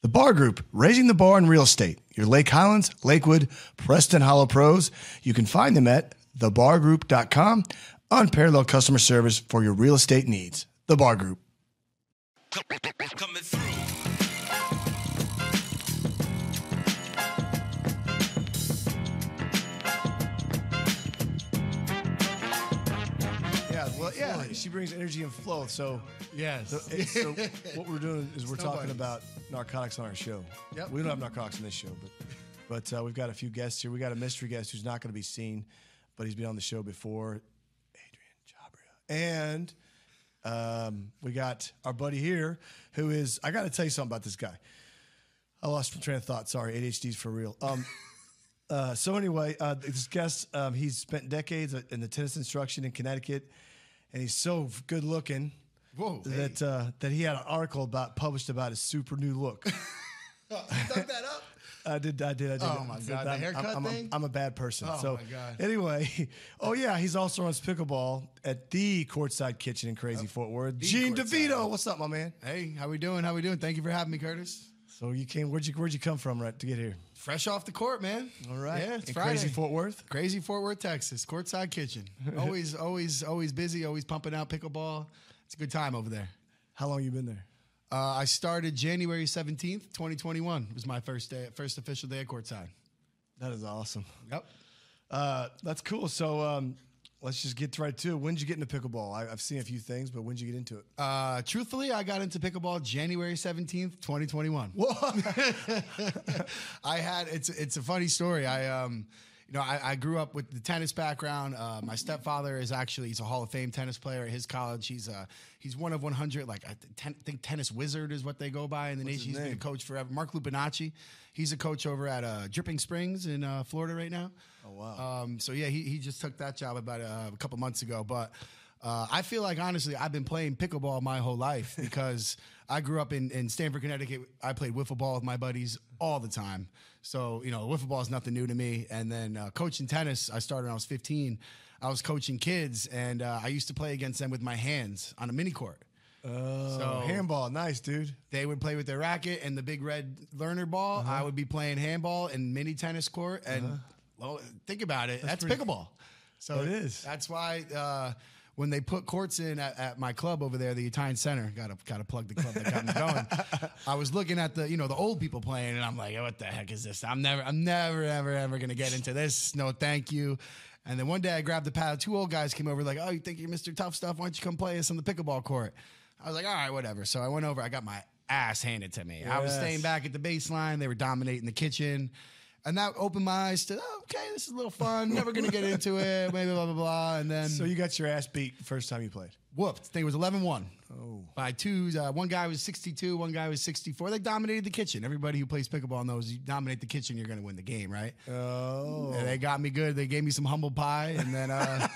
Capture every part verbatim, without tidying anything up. The Bar Group, raising the bar in real estate. Your Lake Highlands, Lakewood, Preston Hollow pros. You can find them at the bar group dot com. Unparalleled customer service for your real estate needs. The Bar Group. Coming through. Well, yeah, she brings energy and flow. So, yes. So, so what we're doing is we're Still talking buddies. about narcotics on our show. Yep. We don't have narcotics in this show, but but uh, we've got a few guests here. We got a mystery guest who's not going to be seen, but he's been on the show before, Adrian Jabria. And um, we got our buddy here who is, I got to tell you something about this guy. I lost my train of thought. Sorry, A D H D's for real. Um uh, So anyway, uh, this guest, um, he's spent decades in the tennis instruction in Connecticut. And he's so good looking Whoa, that hey. uh, that he had an article about published about his super new look. oh, stuck that up? I did. I did. I did. Oh my I did, god, I, the haircut I'm, I'm, thing. A, I'm a bad person. Oh so my god. Anyway, oh yeah, he's also runs pickleball at the Courtside Kitchen in Crazy oh, Fort Worth. Gene DeVito, what's up, my man? Hey, how we doing? How we doing? Thank you for having me, Curtis. So you came? Where'd you Where'd you come from? Right to get here? Fresh off the court, man. All right. Yeah, it's Friday. Crazy Fort Worth. Crazy Fort Worth, Texas. Courtside Kitchen. Always, always, always busy. Always pumping out pickleball. It's a good time over there. How long you been there? Uh, I started January seventeenth, twenty twenty-one. It was my first day, first official day at Courtside. That is awesome. Yep. Uh, that's cool. So um, let's just get right to it. When did you get into pickleball? I, I've seen a few things, but when did you get into it? Uh, truthfully, I got into pickleball January seventeenth, twenty twenty-one. Whoa. I had it's it's a funny story. I um, you know, I, I grew up with the tennis background. Uh, my stepfather is actually he's a Hall of Fame tennis player at his college. He's uh he's one of one hundred like I ten, think tennis wizard is what they go by in the nation. He's been a coach forever. Mark Lupinacci. He's a coach over at uh, Dripping Springs in uh, Florida right now. Oh, wow. Um, so, yeah, he, he just took that job about uh, a couple months ago. But uh, I feel like, honestly, I've been playing pickleball my whole life because I grew up in, in Stamford, Connecticut. I played wiffle ball with my buddies all the time. So, you know, wiffle ball is nothing new to me. And then uh, coaching tennis, I started when I was fifteen. I was coaching kids, and uh, I used to play against them with my hands on a mini court. Oh, so handball. Nice, dude. They would play with their racket and the big red learner ball. Uh-huh. I would be playing handball and mini tennis court and uh-huh. Well, think about it. That's, that's pickleball. So it is. That's why uh, when they put courts in at, at my club over there, the Italian center, gotta gotta plug the club that got me going. I was looking at the you know the old people playing, and I'm like, oh, what the heck is this? I'm never, I'm never, ever, ever gonna get into this. No, thank you. And then one day I grabbed the paddle. Two old guys came over, like, oh, you think you're Mister Tough Stuff? Why don't you come play us on the pickleball court? I was like, all right, whatever. So I went over. I got my ass handed to me. Yes. I was staying back at the baseline. They were dominating the kitchen. And that opened my eyes to, oh, okay, this is a little fun. Never going to get into it. Maybe blah, blah, blah. And then. So you got your ass beat the first time you played? Whooped. I think it was eleven one. Oh. By twos. Uh, one guy was sixty-two. One guy was sixty-four. They dominated the kitchen. Everybody who plays pickleball knows you dominate the kitchen, you're going to win the game, right? Oh. And they got me good. They gave me some humble pie. And then, uh,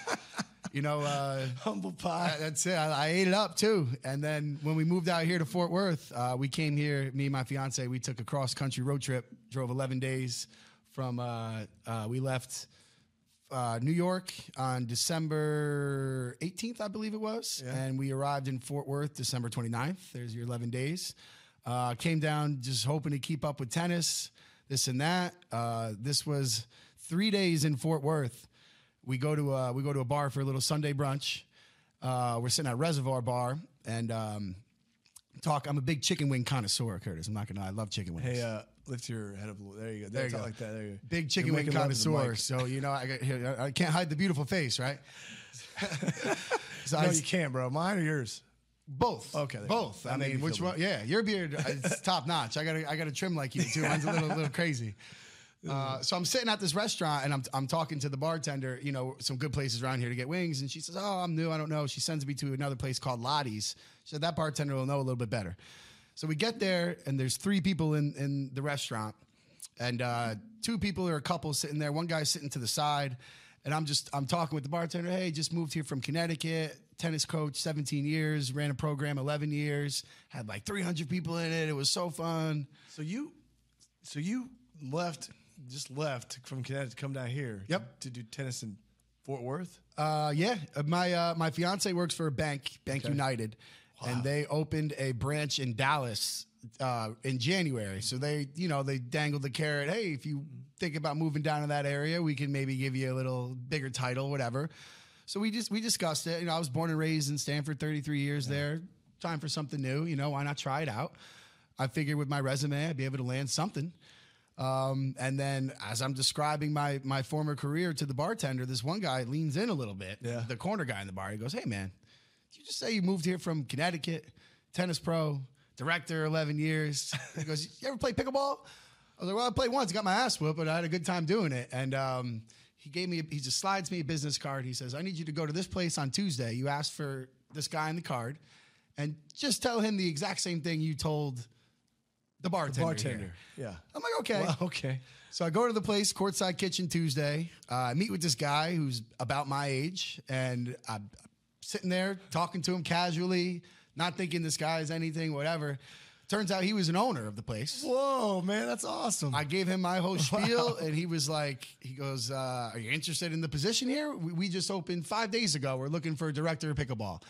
you know. Uh, humble pie. That's it. I, I ate it up, too. And then when we moved out here to Fort Worth, uh, we came here, me and my fiance, we took a cross-country road trip, drove eleven days. From uh, uh, we left uh, New York on December eighteenth, I believe it was, yeah. And we arrived in Fort Worth December twenty-ninth. There's your eleven days. Uh, came down just hoping to keep up with tennis, this and that. Uh, this was three days in Fort Worth. We go to a, we go to a bar for a little Sunday brunch. Uh, we're sitting at Reservoir Bar and um, talk. I'm a big chicken wing connoisseur, Curtis. I'm not gonna. I love chicken wings. Hey. Uh Lift your head up a little. There you go. There you go. Like that. There you go. Big chicken wing connoisseur. So, you know, I, got, I can't hide the beautiful face, right? So no, I, you can't, bro. Mine or yours? Both. Okay. Both. I, I mean, which one? Yeah. Your beard is top notch. I got to I gotta trim like you, too. Mine's a little, little crazy. Uh, so I'm sitting at this restaurant, and I'm I'm talking to the bartender, you know, some good places around here to get wings. And she says, oh, I'm new. I don't know. She sends me to another place called Lottie's. She said, that bartender will know a little bit better. So we get there, and there's three people in, in the restaurant, and uh, two people are a couple sitting there. One guy's sitting to the side, and I'm just I'm talking with the bartender. Hey, just moved here from Connecticut, tennis coach, seventeen years, ran a program eleven years, had like three hundred people in it. It was so fun. So you, so you left, just left from Connecticut to come down here. Yep. To do tennis in Fort Worth. Uh, yeah. My uh, my fiance works for a bank, Bank okay. United. Wow. And they opened a branch in Dallas uh, in January. So they, you know, they dangled the carrot. Hey, if you think about moving down to that area, we can maybe give you a little bigger title, whatever. So we just, we discussed it. You know, I was born and raised in Stamford, thirty-three years yeah. there. Time for something new. You know, why not try it out? I figured with my resume, I'd be able to land something. Um, and then as I'm describing my, my former career to the bartender, this one guy leans in a little bit, yeah. the corner guy in the bar. He goes, hey man, did you just say you moved here from Connecticut, tennis pro, director, eleven years. He goes, you ever play pickleball? I was like, well, I played once, got my ass whooped, but I had a good time doing it. And, um, he gave me, a, he just slides me a business card. He says, I need you to go to this place on Tuesday. You asked for this guy in the card and just tell him the exact same thing you told the bartender. The bartender. Yeah. I'm like, okay. Well, okay. So I go to the place, Courtside Kitchen Tuesday. Uh, I meet with this guy who's about my age, and I'm sitting there talking to him casually, not thinking this guy is anything, whatever. Turns out he was an owner of the place. Whoa, man, that's awesome. I gave him my whole spiel, wow. and he was like, he goes, uh, are you interested in the position here? We, we just opened five days ago. We're looking for a director of pickleball.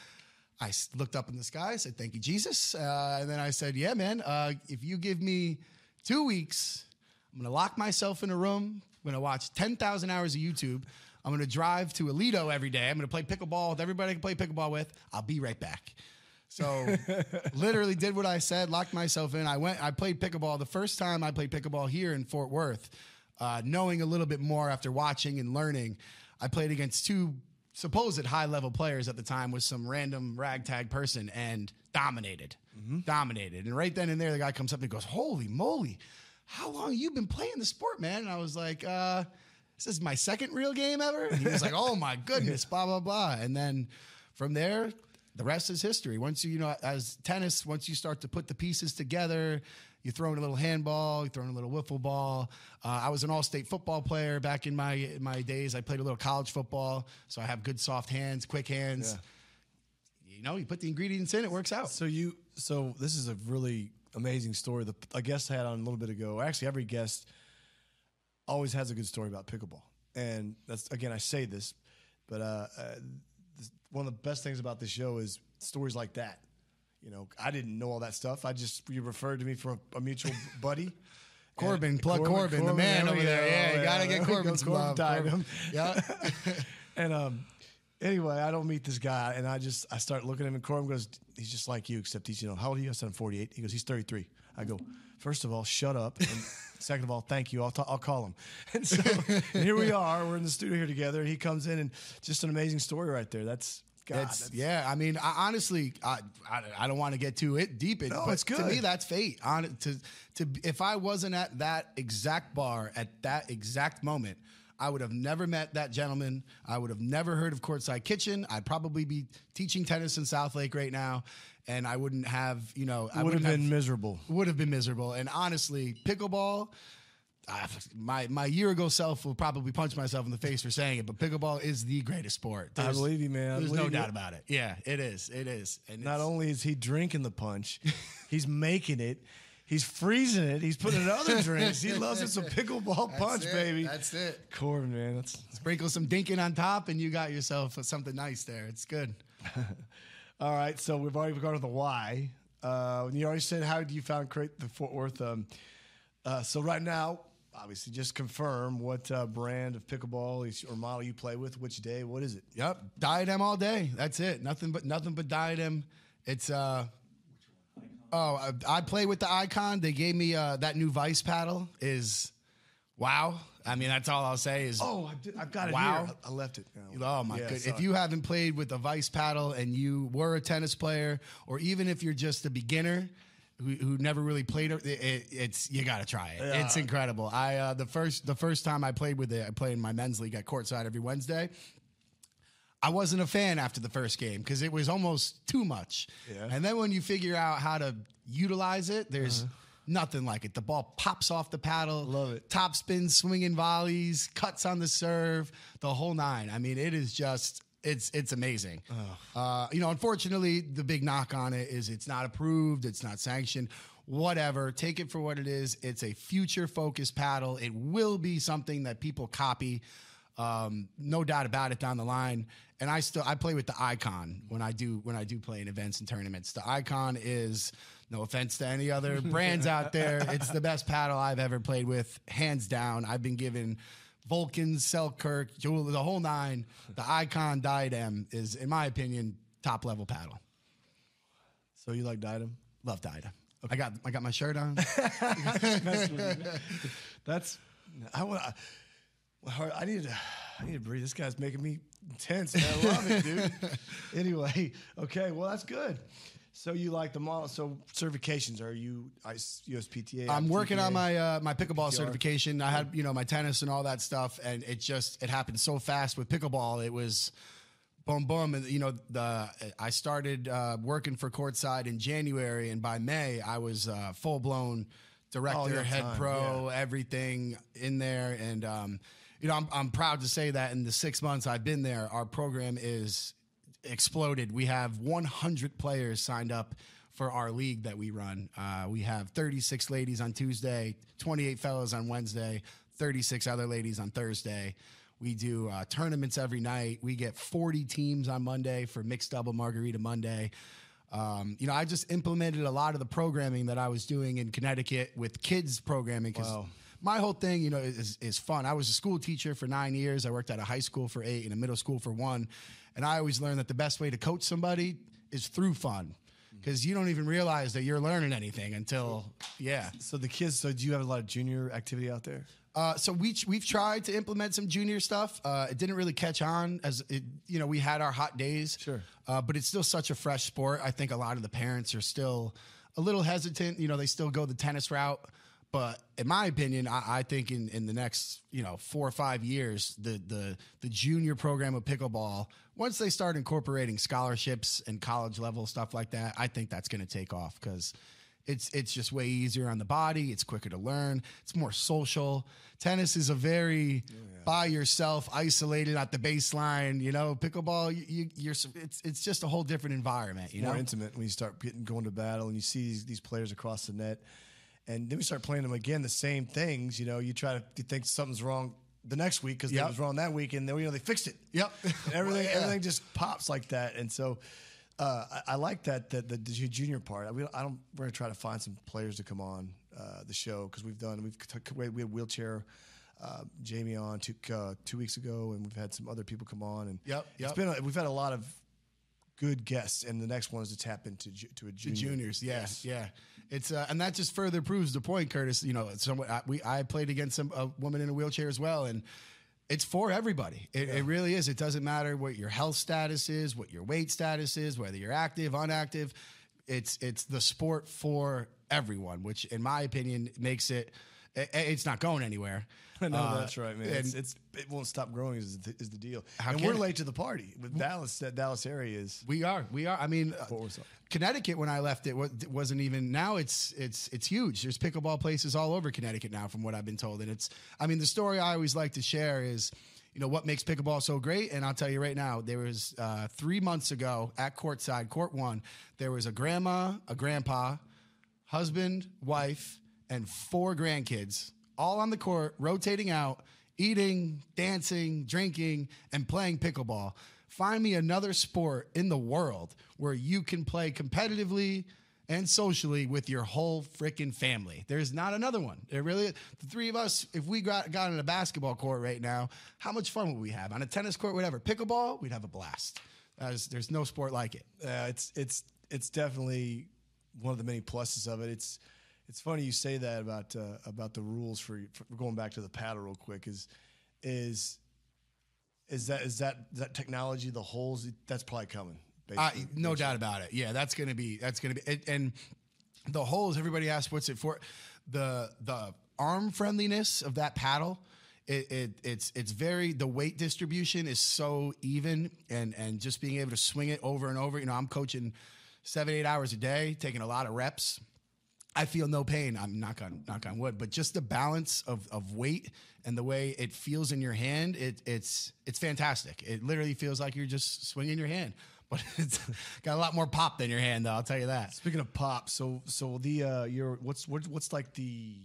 I looked up in the sky, said, thank you, Jesus. Uh, and then I said, yeah, man, uh, if you give me two weeks, I'm going to lock myself in a room. I'm going to watch ten thousand hours of YouTube. I'm going to drive to Alito every day. I'm going to play pickleball with everybody I can play pickleball with. I'll be right back. So literally did what I said, locked myself in. I went, I played pickleball. The first time I played pickleball here in Fort Worth, uh, knowing a little bit more after watching and learning, I played against two supposed high-level players at the time with some random ragtag person and dominated, mm-hmm. dominated. And right then and there, the guy comes up and goes, holy moly, how long have you been playing the sport, man? And I was like, uh, this is my second real game ever. And he was like, oh, my goodness, blah, blah, blah. And then from there, the rest is history. Once you, you know, as tennis, once you start to put the pieces together, you throw in a little handball, you throw in a little wiffle ball. Uh, I was an all-state football player back in my in my days. I played a little college football, so I have good soft hands, quick hands. Yeah. You know, you put the ingredients in, it works out. So you, so this is a really amazing story that a guest had on a little bit ago. Actually, every guest always has a good story about pickleball, and that's again, I say this, but uh, uh, this, one of the best things about this show is stories like that. You know, I didn't know all that stuff. I just, you referred to me from a, a mutual buddy. Corbin, plug Corbin, Corbin, Corbin, the man over there. Yeah, you got to get Corbin. Corbin tied him. Yeah. And um, anyway, I don't meet this guy, and I just, I start looking at him, and Corbin goes, he's just like you, except he's, you know, how old are you? I said, I'm forty-eight. He goes, he's thirty-three. I go, first of all, shut up. And second of all, thank you. I'll t- I'll call him. And so and here we are. We're in the studio here together, and he comes in, and just an amazing story right there. That's, God, it's, yeah, I mean, I, honestly, I I, I don't want to get too it deep. It, no, but it's good. To me, that's fate. On to to if I wasn't at that exact bar at that exact moment, I would have never met that gentleman. I would have never heard of Courtside Kitchen. I'd probably be teaching tennis in Southlake right now, and I wouldn't have. You know, I would have been miserable. Would have been miserable. And honestly, pickleball. Uh, my my year ago self will probably punch myself in the face for saying it, but pickleball is the greatest sport. There's, I believe you, man. I there's no you. doubt about it. Yeah, it is. It is. And not only is he drinking the punch, he's making it. He's freezing it. He's putting in other drinks. He loves it. Some pickleball that's punch, it, baby. That's it. Corbin, man. That's sprinkle some dinkin on top, and you got yourself something nice there. It's good. All right. So we've already gone to the why. Uh, you already said how do you found create the Fort Worth. Um, uh, so right now. Obviously, just confirm what uh, brand of pickleball or model you play with. Which day? What is it? Yep, Diadem all day. That's it. Nothing but nothing but Diadem. It's uh which one? Icon. Oh, I, I play with the Icon. They gave me uh, that new Vice paddle. Is wow. I mean, that's all I'll say is oh, I did, I've got it wow. Here. I, I left it. No. Oh my yeah, goodness! If you haven't played with a Vice paddle and you were a tennis player, or even if you're just a beginner. Who, who never really played it, it it's you got to try it. Yeah. It's incredible. I uh, the first the first time I played with it, I played in my men's league at Courtside every Wednesday. I wasn't a fan after the first game because it was almost too much. Yeah. And then when you figure out how to utilize it, there's uh-huh. nothing like it. The ball pops off the paddle. Love it. Top spin, swinging volleys, cuts on the serve, the whole nine. I mean, it is just. It's it's amazing. Oh. Uh, you know, unfortunately, the big knock on it is it's not approved. It's not sanctioned. Whatever. Take it for what it is. It's a future-focused paddle. It will be something that people copy. Um, no doubt about it down the line. And I still I play with the Icon when I do when I do play in events and tournaments. The Icon is No offense to any other brands out there. It's the best paddle I've ever played with, hands down. I've been given Vulcan, Selkirk, the whole nine. The Icon Diadem is, in my opinion, top level paddle. So you like Diadem? Love Diadem. Okay. I got I got my shirt on. That's I want. I need to. I need to breathe. This guy's making me tense. Man. I love it, dude. Anyway, okay. Well, that's good. So you like the model? So certifications? Are you U S P T A? I'm working on my uh, my pickleball P T R. Certification. I had you know my tennis and all that stuff, and it just it happened so fast with pickleball. It was boom, boom, and you know the I started uh, working for Courtside in January, and by May I was uh, full blown director, head time. pro, yeah. everything in there, and um, you know I'm I'm proud to say that in the six months I've been there, our program is. Exploded. We have one hundred players signed up for our league that we run. Uh, we have thirty-six ladies on Tuesday, twenty-eight fellas on Wednesday, thirty-six other ladies on Thursday. We do uh, tournaments every night. We get forty teams on Monday for mixed double margarita Monday. Um, you know, I just implemented a lot of the programming that I was doing in Connecticut with kids programming because wow. my whole thing, you know, is, is fun. I was a school teacher for nine years. I worked at a high school for eight and a middle school for one. And I always learned that the best way to coach somebody is through fun because you don't even realize that you're learning anything until, yeah. So the kids, so do you have a lot of junior activity out there? Uh, so we, we've tried to implement some junior stuff. Uh, it didn't really catch on as, it, you know, we had our hot days. Sure. Uh, but it's still such a fresh sport. I think a lot of the parents are still a little hesitant. You know, they still go the tennis route. But in my opinion, I, I think in, in the next, you know, four or five years, the, the the junior program of pickleball, once they start incorporating scholarships and college level stuff like that, I think that's going to take off because it's it's just way easier on the body. It's quicker to learn. It's more social. Tennis is a very oh, yeah. by yourself, isolated at the baseline. You know, pickleball, you, you're it's it's just a whole different environment. You it's know, more intimate when you start getting going to battle and you see these, these players across the net. And then we start playing them again, the same things. You know, you try to you think something's wrong the next week because yep. it was wrong that week, and then you know they fixed it. Yep, and everything yeah. everything just pops like that. And so, uh, I, I like that that the junior part. I, we, I don't. We're gonna try to find some players to come on uh, the show because we've done we've we had wheelchair uh, Jamie on two uh, two weeks ago, and we've had some other people come on. And yep, yep. It's been a, we've had a lot of. Good guess, and the next one is to tap into ju- to a junior. The juniors, yeah, yes, yeah. It's uh, and that just further proves the point, Curtis. You know, someone I, we I played against some a woman in a wheelchair as well, and it's for everybody. It, yeah. it really is. It doesn't matter what your health status is, what your weight status is, whether you're active, unactive. It's it's the sport for everyone, which in my opinion makes it. it it's not going anywhere. No, uh, that's right, man. It's, it's it won't stop growing is the, is the deal. And we're it? late to the party with Dallas. That Dallas area is we are we are. I mean, uh, Connecticut when I left it wasn't even. Now it's it's it's huge. There's pickleball places all over Connecticut now, from what I've been told. And it's I mean the story I always like to share is you know what makes pickleball so great. And I'll tell you right now, there was uh, three months ago at Courtside Court One, there was a grandma, a grandpa, husband, wife, and four grandkids. All on the court, rotating out, eating, dancing, drinking, and playing pickleball. Find me another sport in the world where you can play competitively and socially with your whole freaking family. There's not another one. It really, the three of us, if we got, got on a basketball court right now, how much fun would we have? On a tennis court, whatever. Pickleball, we'd have a blast. As, there's no sport like it. Uh, it's it's it's definitely one of the many pluses of it. It's It's funny you say that about uh, about the rules for, for going back to the paddle real quick is is is that is that is that technology the holes that's probably coming uh, no doubt about it yeah that's gonna be that's gonna be it, and the holes everybody asks what's it for the the arm friendliness of that paddle it, it it's it's very the weight distribution is so even and and just being able to swing it over and over you know I'm coaching seven eight hours a day taking a lot of reps. I feel no pain. I'm knock on knock on wood, but just the balance of, of weight and the way it feels in your hand, it it's it's fantastic. It literally feels like you're just swinging your hand, but it's got a lot more pop than your hand, though. I'll tell you that. Speaking of pop, so so the uh, your what's what, what's like the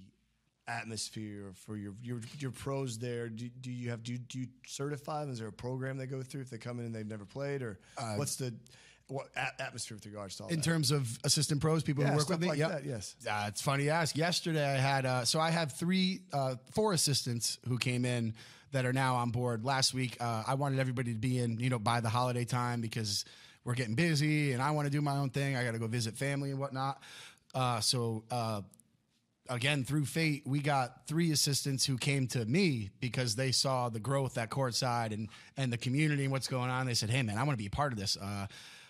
atmosphere for your your your pros there? Do, do you have do do you certify them? Is there a program they go through if they come in and they've never played, or uh, what's the Well, at, atmosphere with regards to all in that. Terms of assistant pros, people yeah, who work with me, like yep. that, yes. Uh, it's funny you ask. Yesterday, I had uh, so I have three, uh, four assistants who came in that are now on board. Last week, uh, I wanted everybody to be in, you know, by the holiday time because we're getting busy, and I want to do my own thing. I got to go visit family and whatnot. Uh, so. Uh, Again, through fate, we got three assistants who came to me because they saw the growth at Courtside and, and the community and what's going on. They said, hey, man, I want to be a part of this. Uh,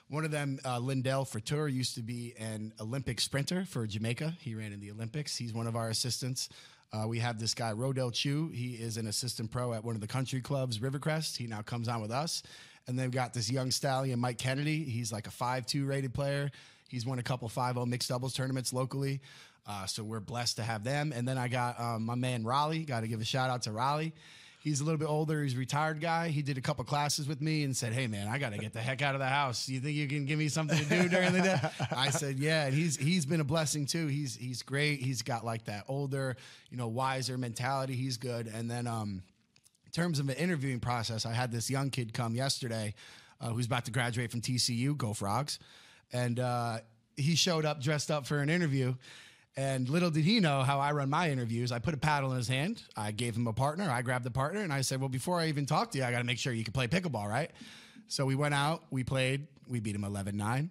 one of them, uh, Lindell Frattur, used to be an Olympic sprinter for Jamaica. He ran in the Olympics. He's one of our assistants. Uh, we have this guy, Rodell Chu. He is an assistant pro at one of the country clubs, Rivercrest. He now comes on with us. And then we've got this young stallion, Mike Kennedy. He's like a five two rated player. He's won a couple five oh mixed doubles tournaments locally. Uh, so we're blessed to have them. And then I got um, my man Raleigh. Got to give a shout out to Raleigh. He's a little bit older. He's a retired guy. He did a couple classes with me and said, hey, man, I got to get the heck out of the house. You think you can give me something to do during the day? I said, yeah. And he's he's been a blessing, too. He's he's great. He's got like that older, you know, wiser mentality. He's good. And then um, in terms of an interviewing process, I had this young kid come yesterday uh, who's about to graduate from T C U. Go Frogs. And uh, he showed up dressed up for an interview. And little did he know how I run my interviews. I put a paddle in his hand. I gave him a partner. I grabbed the partner, and I said, well, before I even talk to you, I got to make sure you can play pickleball, right? So we went out. We played. We beat him eleven nine.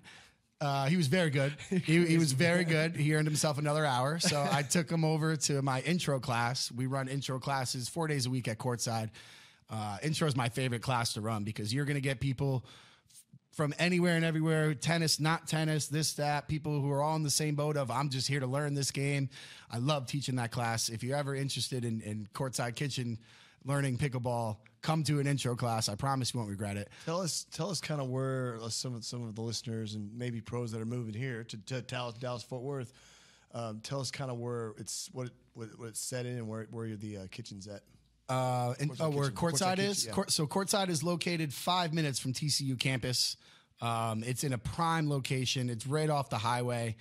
Uh, he was very good. He, he was very good. He earned himself another hour. So I took him over to my intro class. We run intro classes four days a week at Courtside. Uh, intro is my favorite class to run because you're going to get people from anywhere and everywhere, tennis, not tennis, this, that, people who are all in the same boat of, I'm just here to learn this game. I love teaching that class. If you're ever interested in, in Courtside Kitchen, learning pickleball, come to an intro class. I promise you won't regret it. Tell us tell us kind of where some of, some of the listeners and maybe pros that are moving here to, to Dallas, Dallas, Fort Worth, um, tell us kind of where it's, what, it, what it's set in and where, where the uh, kitchen's at. Uh, and, oh, where Courtside, Courtside is? Kitchen, yeah. Court, so Courtside is located five minutes from T C U campus. Um, it's in a prime location. It's right off the highway.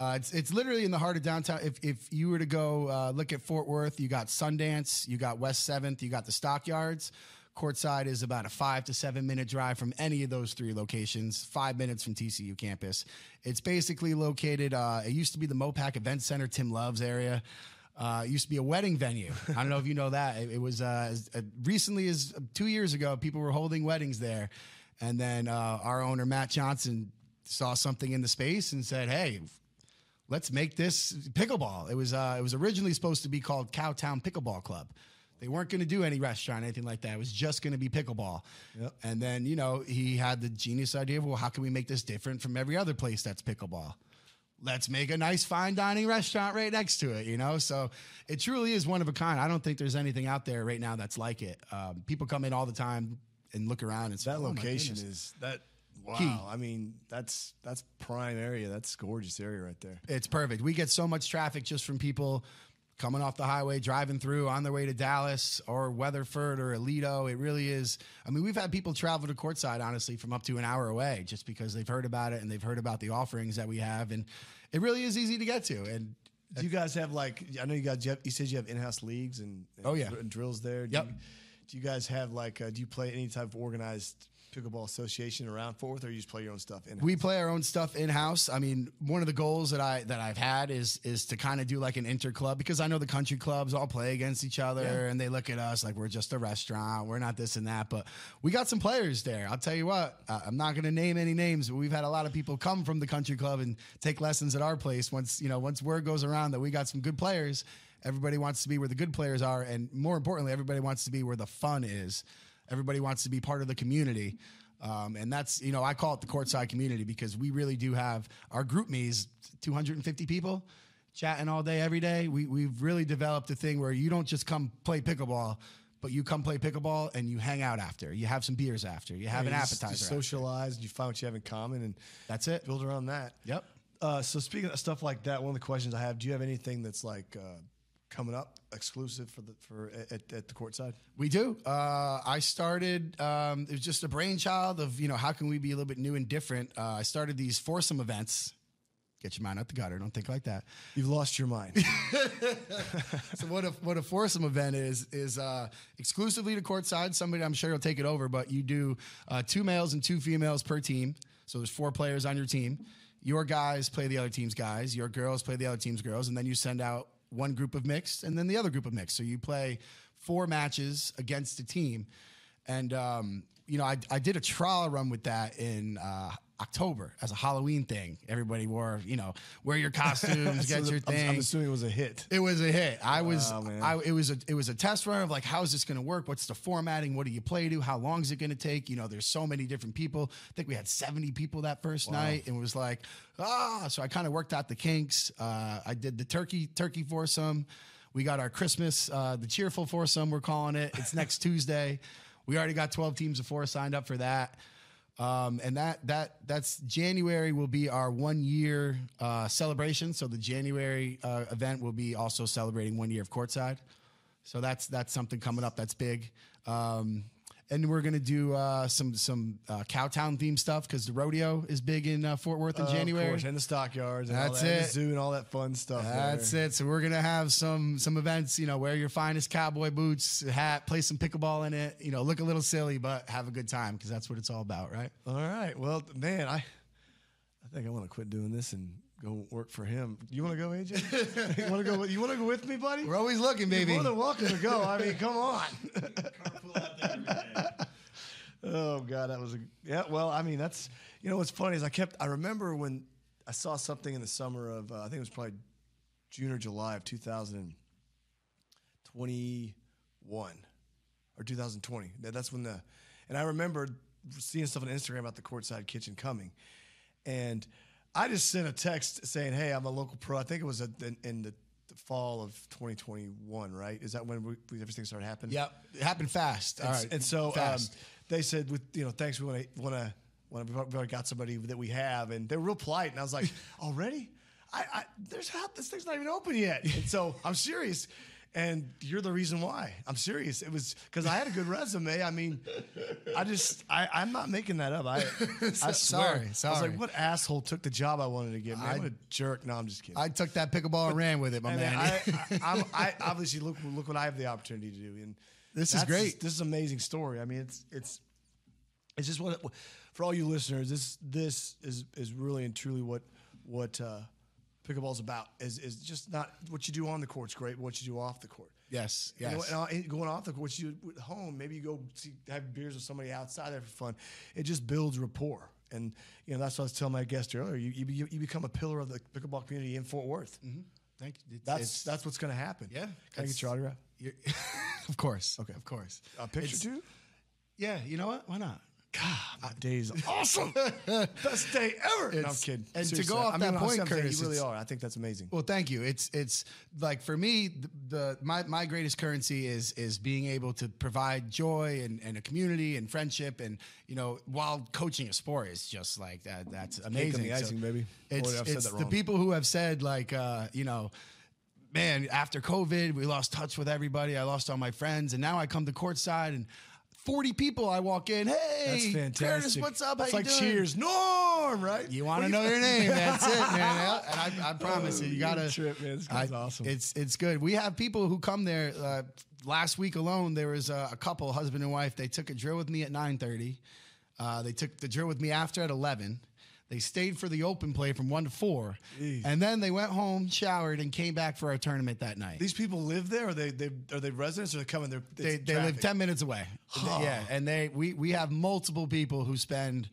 Uh, it's it's literally in the heart of downtown. If if you were to go uh, look at Fort Worth, you got Sundance, you got West seventh, you got the Stockyards. Courtside is about a five to seven minute drive from any of those three locations, five minutes from T C U campus. It's basically located, uh, it used to be the Mopac Event Center, Tim Love's area. Uh, it used to be a wedding venue. I don't know if you know that. It, it was uh, as uh, recently as two years ago, people were holding weddings there. And then uh, our owner, Matt Johnson, saw something in the space and said, hey, let's make this pickleball. It was uh, it was originally supposed to be called Cowtown Pickleball Club. They weren't going to do any restaurant, anything like that. It was just going to be pickleball. Yep. And then, you know, he had the genius idea of, well, how can we make this different from every other place that's pickleball? Let's make a nice fine dining restaurant right next to it, you know? So it truly is one of a kind. I don't think there's anything out there right now that's like it. Um, people come in all the time and look around. And say, that oh, location is that. Wow. Key. I mean, that's, that's prime area. That's gorgeous area right there. It's perfect. We get so much traffic just from people coming off the highway, driving through on their way to Dallas or Weatherford or Alito. It really is. I mean, we've had people travel to Courtside, honestly, from up to an hour away just because they've heard about it and they've heard about the offerings that we have. And it really is easy to get to. And do you guys have like, I know you guys, you said you have in-house leagues and, and oh, yeah. dr- and drills there. Do, yep. you, do you guys have like, uh, do you play any type of organized pickleball association around Fort Worth, or you just play your own stuff in-house? We play our own stuff in-house. I mean, one of the goals that I that I've had is is to kind of do like an inter-club, because I know the country clubs all play against each other, yeah. and they look at us like we're just a restaurant, we're not this and that, but we got some players there. I'll tell you what, uh, I'm not going to name any names, but we've had a lot of people come from the country club and take lessons at our place. Once, you know, once word goes around that we got some good players, everybody wants to be where the good players are, and more importantly, everybody wants to be where the fun is. Everybody wants to be part of the community. Um, and that's, you know, I call it the Courtside community, because we really do have our group me's two hundred fifty people chatting all day, every day. We, we've really developed a thing where you don't just come play pickleball, but you come play pickleball and you hang out after. You have some beers after. You have yeah, an you appetizer. Just, just socialize and you find what you have in common. And that's it. Build around that. Yep. Uh, so speaking of stuff like that, one of the questions I have, do you have anything that's like uh, – coming up exclusive for the for at, at the Courtside? We do. Uh, I started. Um, it was just a brainchild of, you know, how can we be a little bit new and different. Uh, I started these foursome events. Get your mind out the gutter. Don't think like that. You've lost your mind. So what a what a foursome event is is uh, exclusively to Courtside. Somebody I'm sure will take it over, but you do uh, two males and two females per team. So there's four players on your team. Your guys play the other team's guys. Your girls play the other team's girls. And then you send out one group of mixed and then the other group of mixed. So you play four matches against a team. And, um, you know, I, I did a trial run with that in uh, October as a Halloween thing. Everybody wore, you know, wear your costumes, so get the, your thing. I'm, I'm assuming it was a hit. It was a hit. I was, oh, I, it was a, it was a test run of like, how is this going to work? What's the formatting? What do you play to? How long is it going to take? You know, there's so many different people. I think we had seventy people that first wow. night, and it was like, ah. So I kind of worked out the kinks. Uh, I did the turkey turkey foursome. We got our Christmas, uh, the cheerful foursome, we're calling it. It's next Tuesday. We already got twelve teams of four signed up for that. Um, and that that that's January will be our one-year uh, celebration. So the January uh, event will be also celebrating one year of Courtside. So that's that's something coming up that's big. Um, and we're going to do uh, some some uh, Cowtown-themed stuff because the rodeo is big in uh, Fort Worth in uh, January. Of course, and the Stockyards and, that's all that, it. and the zoo and all that fun stuff. That's there. it. So we're going to have some some events, you know, wear your finest cowboy boots, hat, play some pickleball in it, you know, look a little silly, but have a good time because that's what it's all about, right? All right. Well, man, I, I think I want to quit doing this and go work for him. You want to go, A J? you want to go, you want to go with me, buddy? We're always looking, baby. You're more than welcome to go. I mean, come on. Oh God, that was a yeah. Well, I mean, that's you know what's funny is I kept I remember when I saw something in the summer of uh, I think it was probably June or July of two thousand twenty-one or two thousand twenty. That's when the and I remember seeing stuff on Instagram about the Courtside Kitchen coming, and I just sent a text saying, "Hey, I'm a local pro." I think it was a, in, in the fall of twenty twenty-one, right? Is that when we, we, everything started happening? Yep, it happened fast. And, All right, and so um, they said, "With you know, thanks. We want to want to want to. We already got somebody that we have," and they were real polite. And I was like, "Already? I, I there's this thing's not even open yet." And so I'm serious, and you're the reason why. I'm serious. It was because I had a good resume. I mean, I just I, I'm not making that up. I so, I swear. Sorry, sorry. I was like, "What asshole took the job I wanted to get? Man, I, what a jerk!" No, I'm just kidding. I took that pickleball but, and ran with it, my and man. I, I, I'm, I obviously look look what I have the opportunity to do, and this is great. This is an amazing story. I mean, it's it's. It's just what, for all you listeners, this this is, is really and truly what what uh, pickleball's about. Is is just not what you do on the court's great, what you do off the court. Yes, yes. And, and going off the court, what you do at home, maybe you go see, have beers with somebody outside there for fun. It just builds rapport, and you know that's what I was telling my guest earlier. You you, you become a pillar of the pickleball community in Fort Worth. Mm-hmm. Thank you. It's, that's it's, that's what's going to happen. Yeah. Can I get your autograph? Of course. Okay. Of course. A picture it's, too. Yeah. You know what? Why not? God, my day is awesome. Best day ever. No, I'm kidding. And Seriously. to go off I that mean, point, Curtis, you really are. I think that's amazing. Well, thank you. It's it's like for me, the, the my my greatest currency is is being able to provide joy and, and a community and friendship and you know while coaching a sport is just like that. That's amazing. Cake on the icing, so baby. It's, Boy, I've it's said that wrong. The people who have said like uh, you know. Man, after COVID, we lost touch with everybody. I lost all my friends, and now I come to Courtside and forty people. I walk in. Hey, that's Curtis, what's up? How it's you like doing? Cheers, Norm. Right? You want to know your name? That's it, man. And I, I promise oh, you, you gotta trip, man. It's awesome. It's it's good. We have people who come there. Uh, last week alone, there was a, a couple, husband and wife. They took a drill with me at nine thirty. Uh, they took the drill with me after at eleven. They stayed for the open play from one to four, Jeez. and then they went home, showered, and came back for our tournament that night. These people live there, or they they are they residents, or they're coming? They're, they they live ten minutes away. Huh. Yeah, and they we we have multiple people who spend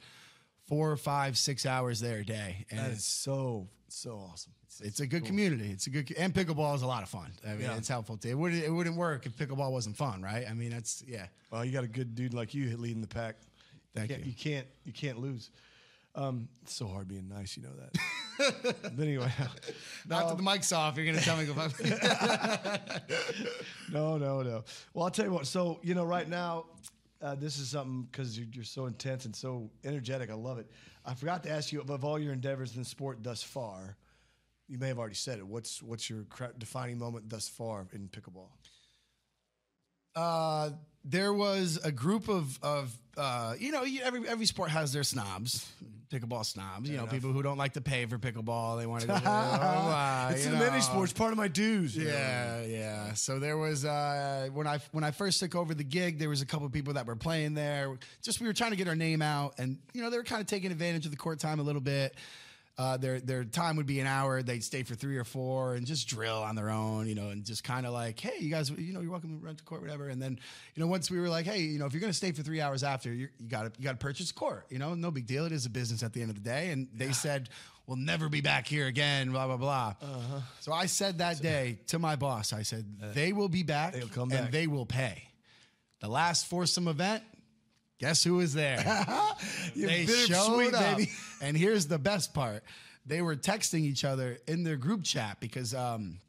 four, five, six hours their day. And that is so so awesome. It's, it's a good cool. community. It's a good and pickleball is a lot of fun. I mean, yeah. it's helpful. To, it would it wouldn't work if pickleball wasn't fun, right? I mean, that's yeah. Well, you got a good dude like you leading the pack. Thank you. Can't, you. you can't you can't lose. Um, it's so hard being nice, you know that. But anyway, no, after the mic's off, you're gonna tell me. no, no, no. Well, I'll tell you what. So you know, right now, uh, this is something because you're, you're so intense and so energetic. I love it. I forgot to ask you of all your endeavors in sport thus far. You may have already said it. What's what's your defining moment thus far in pickleball? uh, there was a group of, of uh, you know, every every sport has their snobs, pickleball snobs, you Fair know, enough. people who don't like to pay for pickleball. They want to go, oh, uh, it's in many sports, part of my dues. Yeah, yeah. yeah. So there was, uh, when I when I first took over the gig, there was a couple of people that were playing there. Just we were trying to get our name out, and, you know, they were kind of taking advantage of the court time a little bit. Uh, their their time would be an hour. They'd stay for three or four and just drill on their own, you know, and just kind of like, hey, you guys, you know, you're welcome to rent the court, whatever. And then, you know, once we were like, hey, you know, if you're going to stay for three hours after, you're, you got to you got to purchase court, you know, no big deal. It is a business at the end of the day. And they yeah. said, we'll never be back here again, blah, blah, blah. Uh-huh. So I said that so, day to my boss, I said, uh, they will be back they'll come and back. They will pay. The last foursome event, guess who was there? They showed sweet, up. Baby. And here's the best part. They were texting each other in their group chat because um,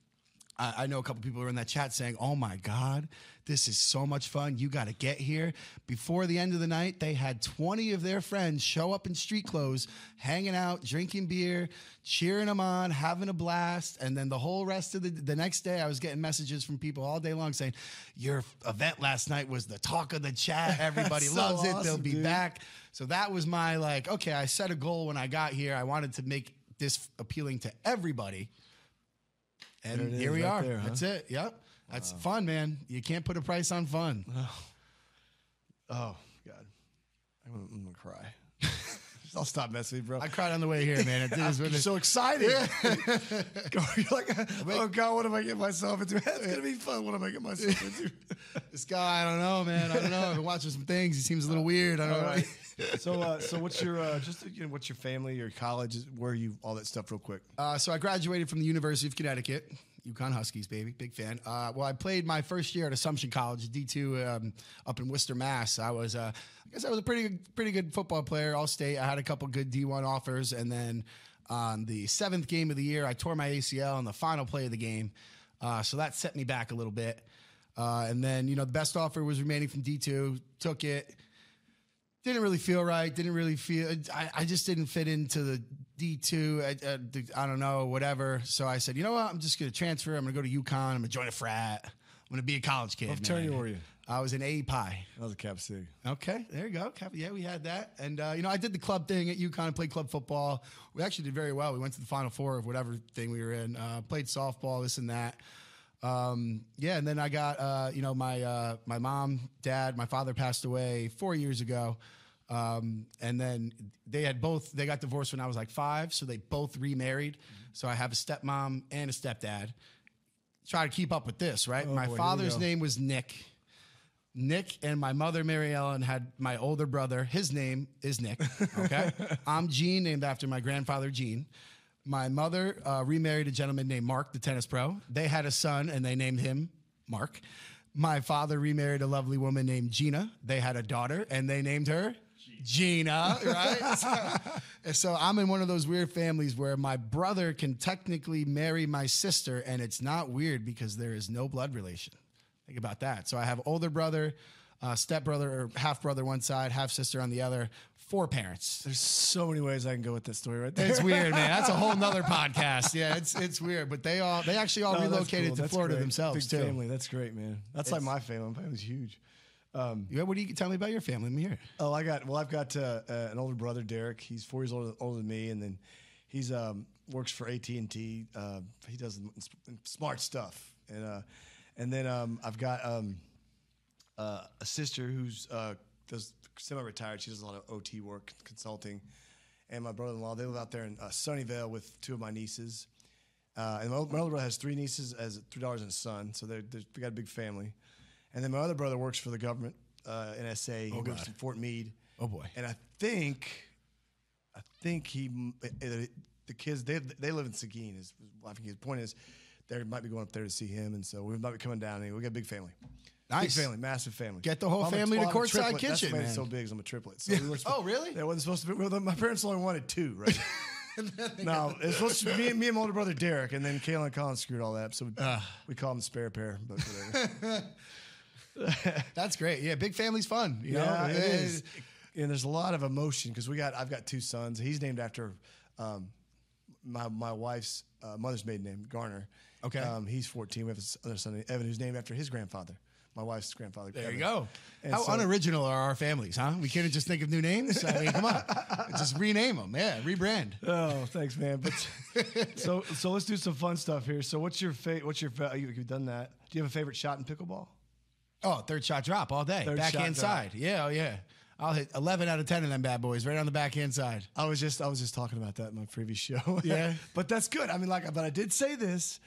I, I know a couple people were in that chat saying, oh, my God, this is so much fun. You got to get here. Before the end of the night, they had twenty of their friends show up in street clothes, hanging out, drinking beer, cheering them on, having a blast. And then the whole rest of the, the next day, I was getting messages from people all day long saying, your event last night was the talk of the chat. Everybody so loves it. Awesome, They'll be dude. back. So that was my, like, okay, I set a goal when I got here. I wanted to make this appealing to everybody. And here we right are. There, huh? That's it. Yep. That's wow. fun, man. You can't put a price on fun. Oh, oh God. I'm going to cry. I'll stop messing with you, bro. I cried on the way here, man. It I'm is so excited. Yeah. You're like, oh, God, what am I getting myself into? It's going to be fun. What am I getting myself into? This guy, I don't know, man. I don't know. I've been watching some things. He seems a little weird. I don't all know. Right. So, uh, so what's your uh, just you know, what's your family, your college, where are you, all that stuff real quick? Uh, so I graduated from the University of Connecticut. UConn Huskies, baby. Big fan. Uh, well, I played my first year at Assumption College, D two, um, up in Worcester, Mass. I was, uh, I guess I was a pretty, pretty good football player, all-state. I had a couple good D one offers. And then on the seventh game of the year, I tore my A C L on the final play of the game. Uh, so that set me back a little bit. Uh, and then, you know, the best offer was remaining from D two. Took it. Didn't really feel right. Didn't really feel. I, I just didn't fit into the D two. I, I, the, I don't know, whatever. So I said, you know what? I'm just going to transfer. I'm going to go to UConn. I'm going to join a frat. I'm going to be a college kid. What fraternity were you? I was an A Pi. I was a Cap Sig. Okay, there you go. Cap, yeah, we had that. And, uh, you know, I did the club thing at UConn. I played club football. We actually did very well. We went to the Final Four of whatever thing we were in. Uh, played softball, this and that. Um, yeah, and then I got, uh, you know, my, uh, my mom, dad, my father passed away four years ago. Um, and then they had both, they got divorced when I was like five. So they both remarried. Mm-hmm. So I have a stepmom and a stepdad. Try to keep up with this, right? Oh, my boy, father's name was Nick. Nick and my mother, Mary Ellen, had my older brother. His name is Nick. Okay. I'm Gene, named after my grandfather, Gene. My mother uh, remarried a gentleman named Mark, the tennis pro. They had a son, and they named him Mark. My father remarried a lovely woman named Gina. They had a daughter, and they named her Gina, Gina, right? so, so I'm in one of those weird families where my brother can technically marry my sister, and it's not weird because there is no blood relation. Think about that. So I have older brother, uh, stepbrother, or half-brother one side, half-sister on the other. Four parents. There's so many ways I can go with this story right there. It's weird, man. That's a whole nother podcast. Yeah, it's it's weird. But they all they actually all no, relocated cool. to that's Florida great. themselves. Big too. Family. That's great, man. That's it's, like my family. My family's huge. Um, yeah, what do you tell me about your family? I'm here. Oh, I got well, I've got uh, uh, an older brother, Derek. He's four years older, older than me, and then he's um, works for A T and T. Uh, he does smart stuff, and uh, and then um, I've got um, uh, a sister who's uh, does. semi-retired. She does a lot of O T work, consulting. And my brother-in-law, they live out there in uh, Sunnyvale with two of my nieces. Uh, and my, my older brother has three nieces, as three daughters and a son. So they're, they're, they got a big family. And then my other brother works for the government, uh, N S A. He oh works in Fort Meade. Oh, boy. And I think, I think he, uh, the kids, they they live in Seguin. His, I think his point is they might be going up there to see him. And so we might be coming down. Anyway. We got a big family. Nice. Big family, massive family. Get the whole well, family well, to Courtside Kitchen. That's why it's so big, I'm a triplet. So yeah. we oh, really? That wasn't supposed to be. Well, my parents only wanted two, right? No, it's supposed to be me, me and my older brother, Derek, and then Kayla and Colin screwed all that up, so we, uh. we call them spare pair, but whatever. That's great. Yeah, big family's fun. You yeah, know? It, it is. is. And there's a lot of emotion, because we got. I've got two sons. He's named after um, my, my wife's uh, mother's maiden name, Garner. Okay. Um, he's fourteen. We have another son, Evan, who's named after his grandfather. my wife's grandfather. There Kevin. You go. And How so, unoriginal are our families, huh? We couldn't just think of new names. I mean, come on, just rename them. Yeah, rebrand. Oh, thanks, man. But so so let's do some fun stuff here. So what's your fa- what's your fa- you've done that? Do you have a favorite shot in pickleball? Oh, third shot drop all day. Third backhand side. Yeah, oh yeah. I'll hit eleven out of ten of them bad boys right on the backhand side. I was just I was just talking about that in my previous show. Yeah. But that's good. I mean, like, but I did say this.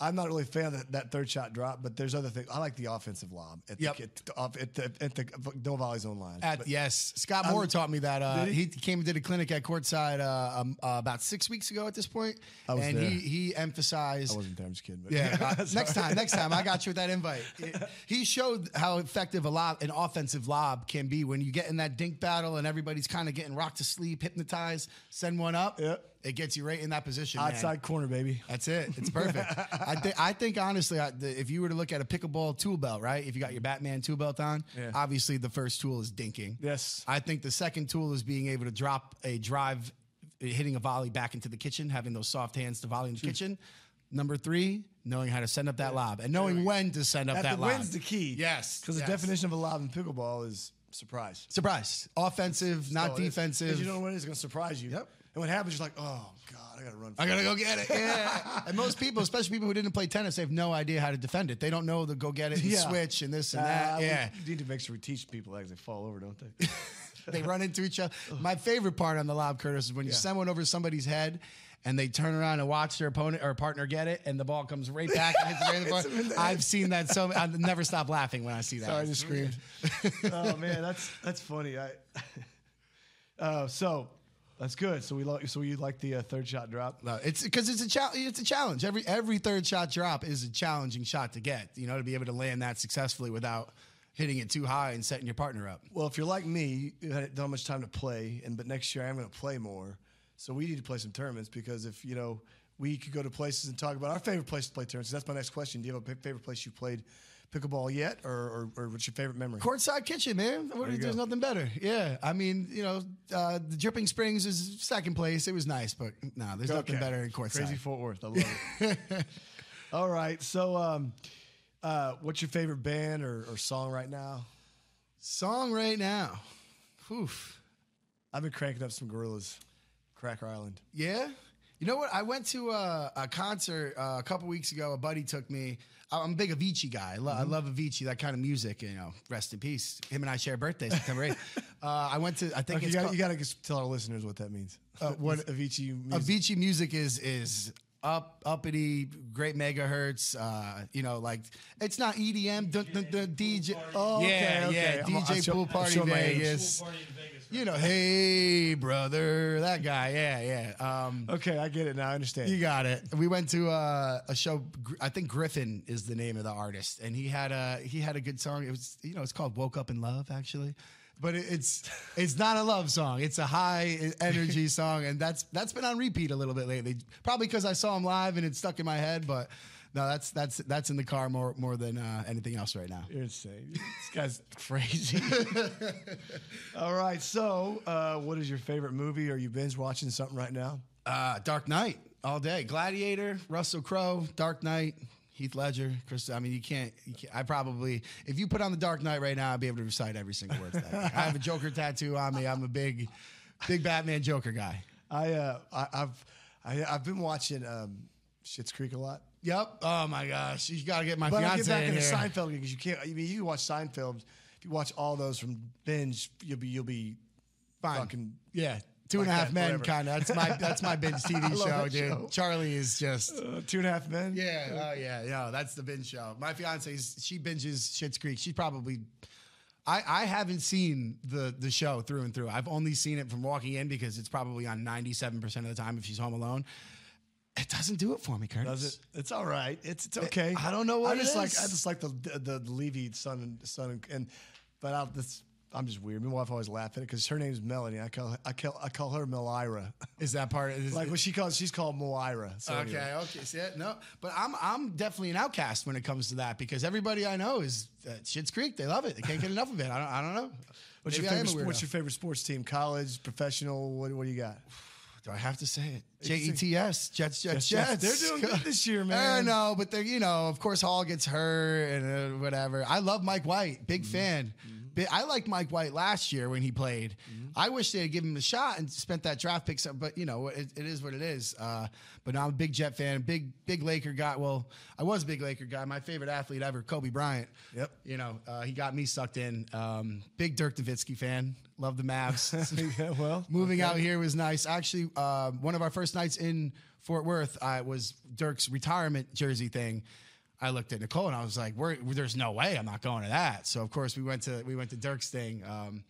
I'm not really a fan of that, that third shot drop, but there's other things. I like the offensive lob at yep. the, at the, at the, at the no volley's own line. At, but, yes. Scott Moore um, taught me that. Uh, he? he came and did a clinic at Courtside uh, um, uh, about six weeks ago at this point. I was and there. He, he emphasized. I wasn't there. I'm just kidding. But yeah. uh, next time. Next time. I got you with that invite. It, he showed how effective a lob, an offensive lob can be when you get in that dink battle and everybody's kind of getting rocked to sleep, hypnotized, send one up. Yep. It gets you right in that position. Outside man. Corner, baby. That's it. It's perfect. I, th- I think, honestly, I, the, if you were to look at a pickleball tool belt, right? If you got your Batman tool belt on, yeah. obviously the first tool is dinking. Yes. I think the second tool is being able to drop a drive, hitting a volley back into the kitchen, having those soft hands to volley in the Jeez. kitchen. Number three, knowing how to send up that yeah. lob and knowing yeah. when to send up at that the lob. When's the key. Yes. Because yes. the definition of a lob in pickleball is surprise. Surprise. Offensive, it's, not oh, defensive. Because you don't know when it's going to surprise you. Yep. And what happens, you're like, oh, God, I got to run. For I got to go get it. Yeah. And most people, especially people who didn't play tennis, they have no idea how to defend it. They don't know the go get it and yeah. switch and this and uh, that. Yeah. We need to make sure we teach people that because they fall over, don't they? They run into each other. My favorite part on the lob, Curtis, is when you yeah. send one over somebody's head and they turn around and watch their opponent or partner get it, and the ball comes right back. And hits right the ball. The I've seen that so I never stop laughing when I see that. Sorry, I just screamed. Oh, man, that's that's funny. I uh, So... That's good. So we lo- so you like the uh, third shot drop? No, it's because it's a cha- it's a challenge. Every every third shot drop is a challenging shot to get. You know, to be able to land that successfully without hitting it too high and setting your partner up. Well, if you're like me, you hadn't done much time to play, and but next year I'm going to play more. So we need to play some tournaments because if you know we could go to places and talk about our favorite place to play tournaments. That's my next question. Do you have a p- favorite place you played pickleball yet, or, or or what's your favorite memory? Courtside Kitchen, man. There There's go. Nothing better. Yeah, I mean, you know, uh, the Dripping Springs is second place. It was nice, but no, nah, there's okay. nothing better in Courtside. Crazy Fort Worth, I love it. All right, so um, uh, what's your favorite band or, or song right now? Song right now, oof. I've been cranking up some Gorillaz, Cracker Island. Yeah. You know what? I went to a, a concert uh, a couple weeks ago. A buddy took me. I'm a big Avicii guy. I, lo- mm-hmm. I love Avicii, that kind of music. You know, rest in peace. Him and I share birthdays, September eighth. uh, I went to. I think okay, it's you got co- to tell our listeners what that means. Uh, what Avicii music? Avicii music is is up uppity, great megahertz. Uh, you know, like it's not E D M. The d- d- d- D J. Oh, yeah, okay, yeah. Okay. D J show, pool party Vegas. You know, hey, brother, that guy. Yeah, yeah. Um, okay, I get it now. I understand. You got it. We went to uh, a show. I think Griffin is the name of the artist. And he had a he had a good song. It was, you know, it's called Woke Up in Love, actually. But it, it's it's not a love song. It's a high energy song. And that's that's been on repeat a little bit lately. Probably because I saw him live and it stuck in my head. But no, that's that's that's in the car more more than uh, anything else right now. You're insane. This guy's crazy. All right, so uh, what is your favorite movie? Are you binge watching something right now? Uh, Dark Knight all day. Gladiator, Russell Crowe, Dark Knight, Heath Ledger, Chris. I mean, you can't, you can't. I probably, if you put on the Dark Knight right now, I'd be able to recite every single word. That I have a Joker tattoo on me. I'm a big, big Batman Joker guy. I uh, I, I've I, I've been watching um, Schitt's Creek a lot. Yep. Oh my gosh! You gotta get my but fiance get back in into here. Seinfeld because you can't. I mean, you can watch Seinfeld. If you watch all those from binge, you'll be you'll be fine. Fucking, yeah, Two like and a Half Men kind of. That's my that's my binge T V show, dude. Show. Charlie is just uh, Two and a Half Men. Yeah. Oh yeah. Yeah. That's the binge show. My fiance she binges Schitt's Creek. She probably. I, I haven't seen the, the show through and through. I've only seen it from walking in because it's probably on ninety-seven percent of the time if she's home alone. It doesn't do it for me, Curtis. Does it? It's all right. It's it's okay. It, I don't know what I it just is. Like, I just like the the, the Levy son and son and, and but I'll, that's, I'm just weird. My wife always laughs at it because her name's Melanie. I call I call I call her Melira. Is that part? Of, is like it, what she calls she's called Moira. So okay, anyway. okay, see it? No, but I'm I'm definitely an outcast when it comes to that because everybody I know is at Schitt's Creek. They love it. They can't get enough of it. I don't I don't know. What's Maybe your favorite? What's your favorite sports team? College, professional? What what do you got? do I have to say it? J E T S, Jets, Jets, Jets. Jets. Jets. They're doing good this year, man. I know, but they're, you know, of course, Hall gets hurt and uh, whatever. I love Mike White. Big mm-hmm. fan. Mm-hmm. I liked Mike White last year when he played. Mm-hmm. I wish they had given him a shot and spent that draft pick. So, but, you know, it, it is what it is. Uh, but no, I'm a big Jet fan. Big, big Laker guy. Well, I was a big Laker guy. My favorite athlete ever, Kobe Bryant. Yep. You know, uh, he got me sucked in. Um, big Dirk Nowitzki fan. Love the Mavs. yeah, well, moving okay. out here was nice. Actually, uh, one of our first nights in Fort Worth uh, was Dirk's retirement jersey thing. I looked at Nicole and I was like, We're, "There's no way I'm not going to that." So of course we went to we went to Dirk's thing. Um,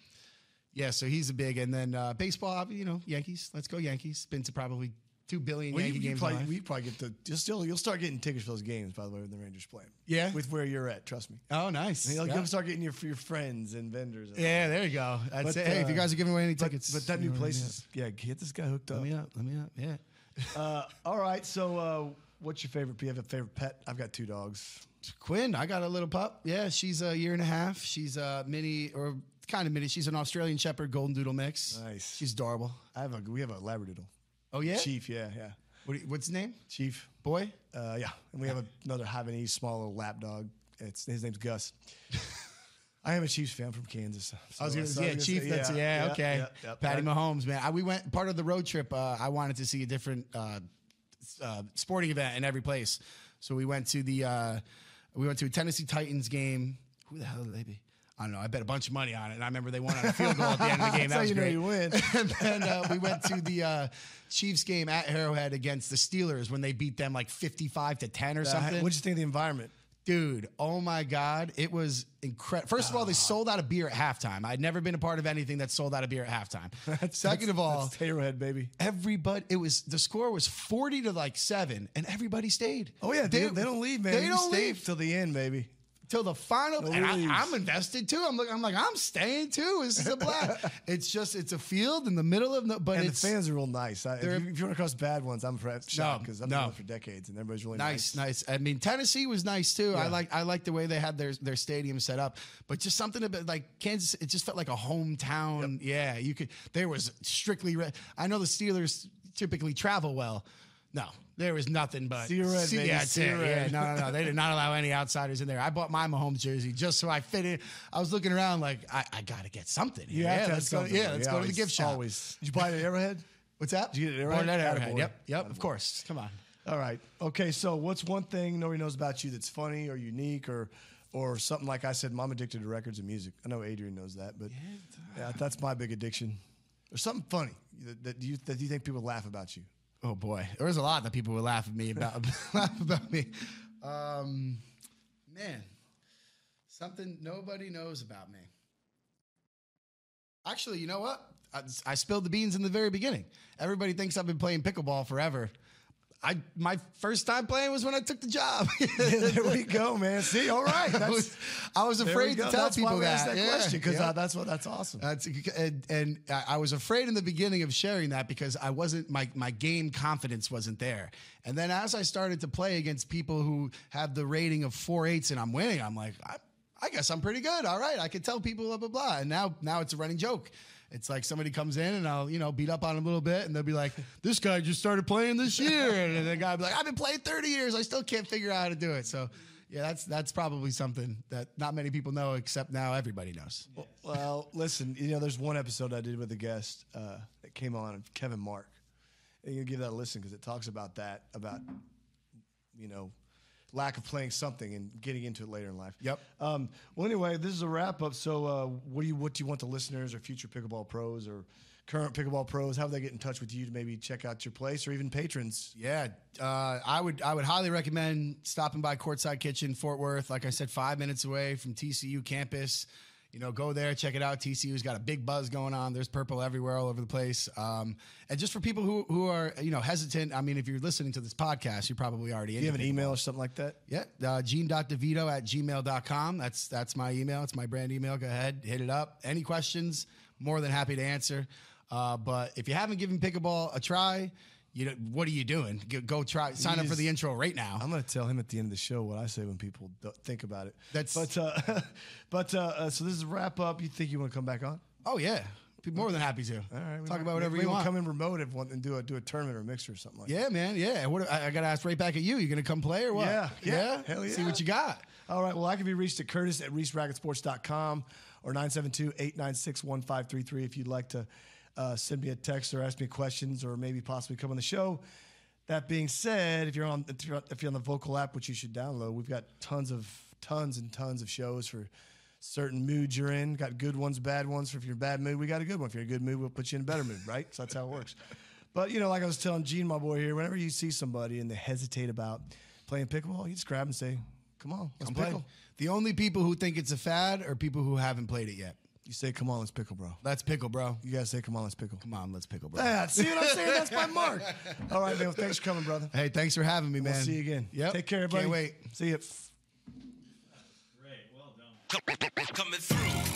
yeah, so he's a big. And then uh, baseball, you know, Yankees. Let's go Yankees. Been to probably two billion well, Yankee you, you games. Probably, we probably get to you'll still you'll start getting tickets for those games. By the way, when the Rangers play, yeah, with where you're at, trust me. Oh, nice. And you'll, yeah. you'll start getting your your friends and vendors. And yeah, there you go. I'd but, say, hey, uh, if you guys are giving away any tickets, but, but that new place is yeah, get this guy hooked up. Let me up. Let me up. Yeah. uh, all right. So, uh, what's your favorite? Do you have a favorite pet? I've got two dogs. Quinn, I got a little pup. Yeah, she's a year and a half. She's a mini or kind of mini. She's an Australian Shepherd Golden Doodle mix. Nice. She's adorable. I have a. We have a Labradoodle. Oh, yeah? Chief, yeah, yeah. What you, what's his name? Chief. Boy? Uh, yeah. And we have a, another Havanese, small little lap dog. It's, his name's Gus. I am a Chiefs fan from Kansas. So I was going to say, yeah, Chief. Say, that's yeah, yeah, yeah okay. Yeah, yeah, Patty yeah. Mahomes, man. I, we went, part of the road trip, uh, I wanted to see a different uh, uh, sporting event in every place. So we went to the, uh, we went to a Tennessee Titans game. Who the hell did they be? I don't know. I bet a bunch of money on it. And I remember they won on a field goal at the end of the game. That was great. You know you win. And then uh, we went to the uh, Chiefs game at Arrowhead against the Steelers when they beat them like fifty-five to ten or uh, something. What'd you think of the environment? Dude, oh my God. It was incredible. First of all, they sold out a beer at halftime. I'd never been a part of anything that sold out a beer at halftime. That's, Second that's, of all, that's Arrowhead, baby. Everybody, it was, the score was forty to like seven, and everybody stayed. Oh, yeah. They, they, they don't leave, man. They you don't leave till the end, baby. Till the final, no and I, I'm invested too. I'm like, I'm like, I'm staying too. This is a blast. It's just, it's a field in the middle of no. But and it's, the fans are real nice. I, if, you, if you run across bad ones, I'm shocked because no, I've been no. for decades and everybody's really nice, nice. Nice. I mean, Tennessee was nice too. Yeah. I like, I like the way they had their their stadium set up. But just something about like Kansas, it just felt like a hometown. Yep. Yeah, you could. There was strictly. Re- I know the Steelers typically travel well. No, there was nothing but zero. C- yeah, zero. Yeah, no, no, no. They did not allow any outsiders in there. I bought my Mahomes jersey just so I fit in. I was looking around like I, I got to get something. Here. Yeah, yeah, let's go. Something. Yeah, let's yeah, go always, to the gift shop. Always. Did you buy an Arrowhead? What's that? Did you get an Arrowhead? That Arrowhead. Attaboy. Yep, yep. Attaboy. Of course. Come on. All right. Okay. So, what's one thing nobody knows about you that's funny or unique or? Or something like I said, I'm addicted to records and music. I know Adrian knows that, but yeah, that's my big addiction. Or something funny that, that you that you think people laugh about you. Oh boy, there was a lot that people would laugh at me about. laugh about me, um, man. Something nobody knows about me. Actually, you know what? I, I spilled the beans in the very beginning. Everybody thinks I've been playing pickleball forever. I my first time playing was when I took the job. There we go, man. See, all right. That's, I, was, I was afraid to tell that's people why we that. Asked that yeah. question because yeah. that's what that's awesome. That's, and, and I was afraid in the beginning of sharing that because I wasn't my my game confidence wasn't there. And then as I started to play against people who have the rating of four eights and I'm winning, I'm like, I, I guess I'm pretty good. All right, I can tell people blah blah blah. And now now it's a running joke. It's like somebody comes in and I'll, you know, beat up on him a little bit and they'll be like, this guy just started playing this year. And the guy will be like, I've been playing thirty years. I still can't figure out how to do it. So, yeah, that's that's probably something that not many people know, except now everybody knows. Yes. Well, well, listen, you know, there's one episode I did with a guest uh, that came on, Kevin Mark. And you give that a listen because it talks about that, about, you know, lack of playing something and getting into it later in life. Yep. Um, well, anyway, this is a wrap up. So, uh, what do you what do you want the listeners or future pickleball pros or current pickleball pros? How do they get in touch with you to maybe check out your place or even patrons? Yeah, uh, I would I would highly recommend stopping by Courtside Kitchen, Fort Worth. Like I said, five minutes away from T C U campus. You know, go there, check it out. T C U's got a big buzz going on. There's purple everywhere, all over the place. Um, and just for people who who are, you know, hesitant, I mean, if you're listening to this podcast, you're probably already in. Do you have an email or something like that? Yeah, uh, gene dot devito at gmail dot com. That's, that's my email. It's my brand email. Go ahead, hit it up. Any questions, more than happy to answer. Uh, but if you haven't given pickleball a try, you know, what are you doing? Go try sign He's, up for the intro right now. I'm going to tell him at the end of the show what I say when people do- think about it. That's but uh, but uh, uh, so this is a wrap up. You think you want to come back on? Oh yeah, Be more than happy to. All right, talk might, about whatever you want. Come in remote if one, and do a do a tournament or a mixer or something like. Yeah, that. man. Yeah. What I, I got to ask right back at you. You gonna come play or what? Yeah. Yeah. yeah? Hell yeah. See what you got. All right. Well, I can be reached at Curtis at Reese Racket Sports dot com or nine seven two, eight nine six, one five three three if you'd like to uh, send me a text or ask me questions or maybe possibly come on the show. That being said, if you're on if you're, if you're on the Vocal app, which you should download, we've got tons of tons and tons of shows for certain moods you're in. Got good ones, bad ones. If you're in a bad mood, we got a good one. If you're in a good mood, we'll put you in a better mood, right? So that's how it works. But, you know, like I was telling Gene, my boy here, whenever you see somebody and they hesitate about playing pickleball, you just grab and say, come on, let's pickle. The only people who think it's a fad are people who haven't played it yet. You say, come on, let's pickle, bro. Let's pickle, bro. You guys say, come on, let's pickle. Come on, let's pickle, bro. Yeah, see what I'm saying? That's my mark. All right, man. Well, thanks for coming, brother. Hey, thanks for having me, man. We'll see you again. Yep. Take care, everybody. Can't wait. See you. Coming through.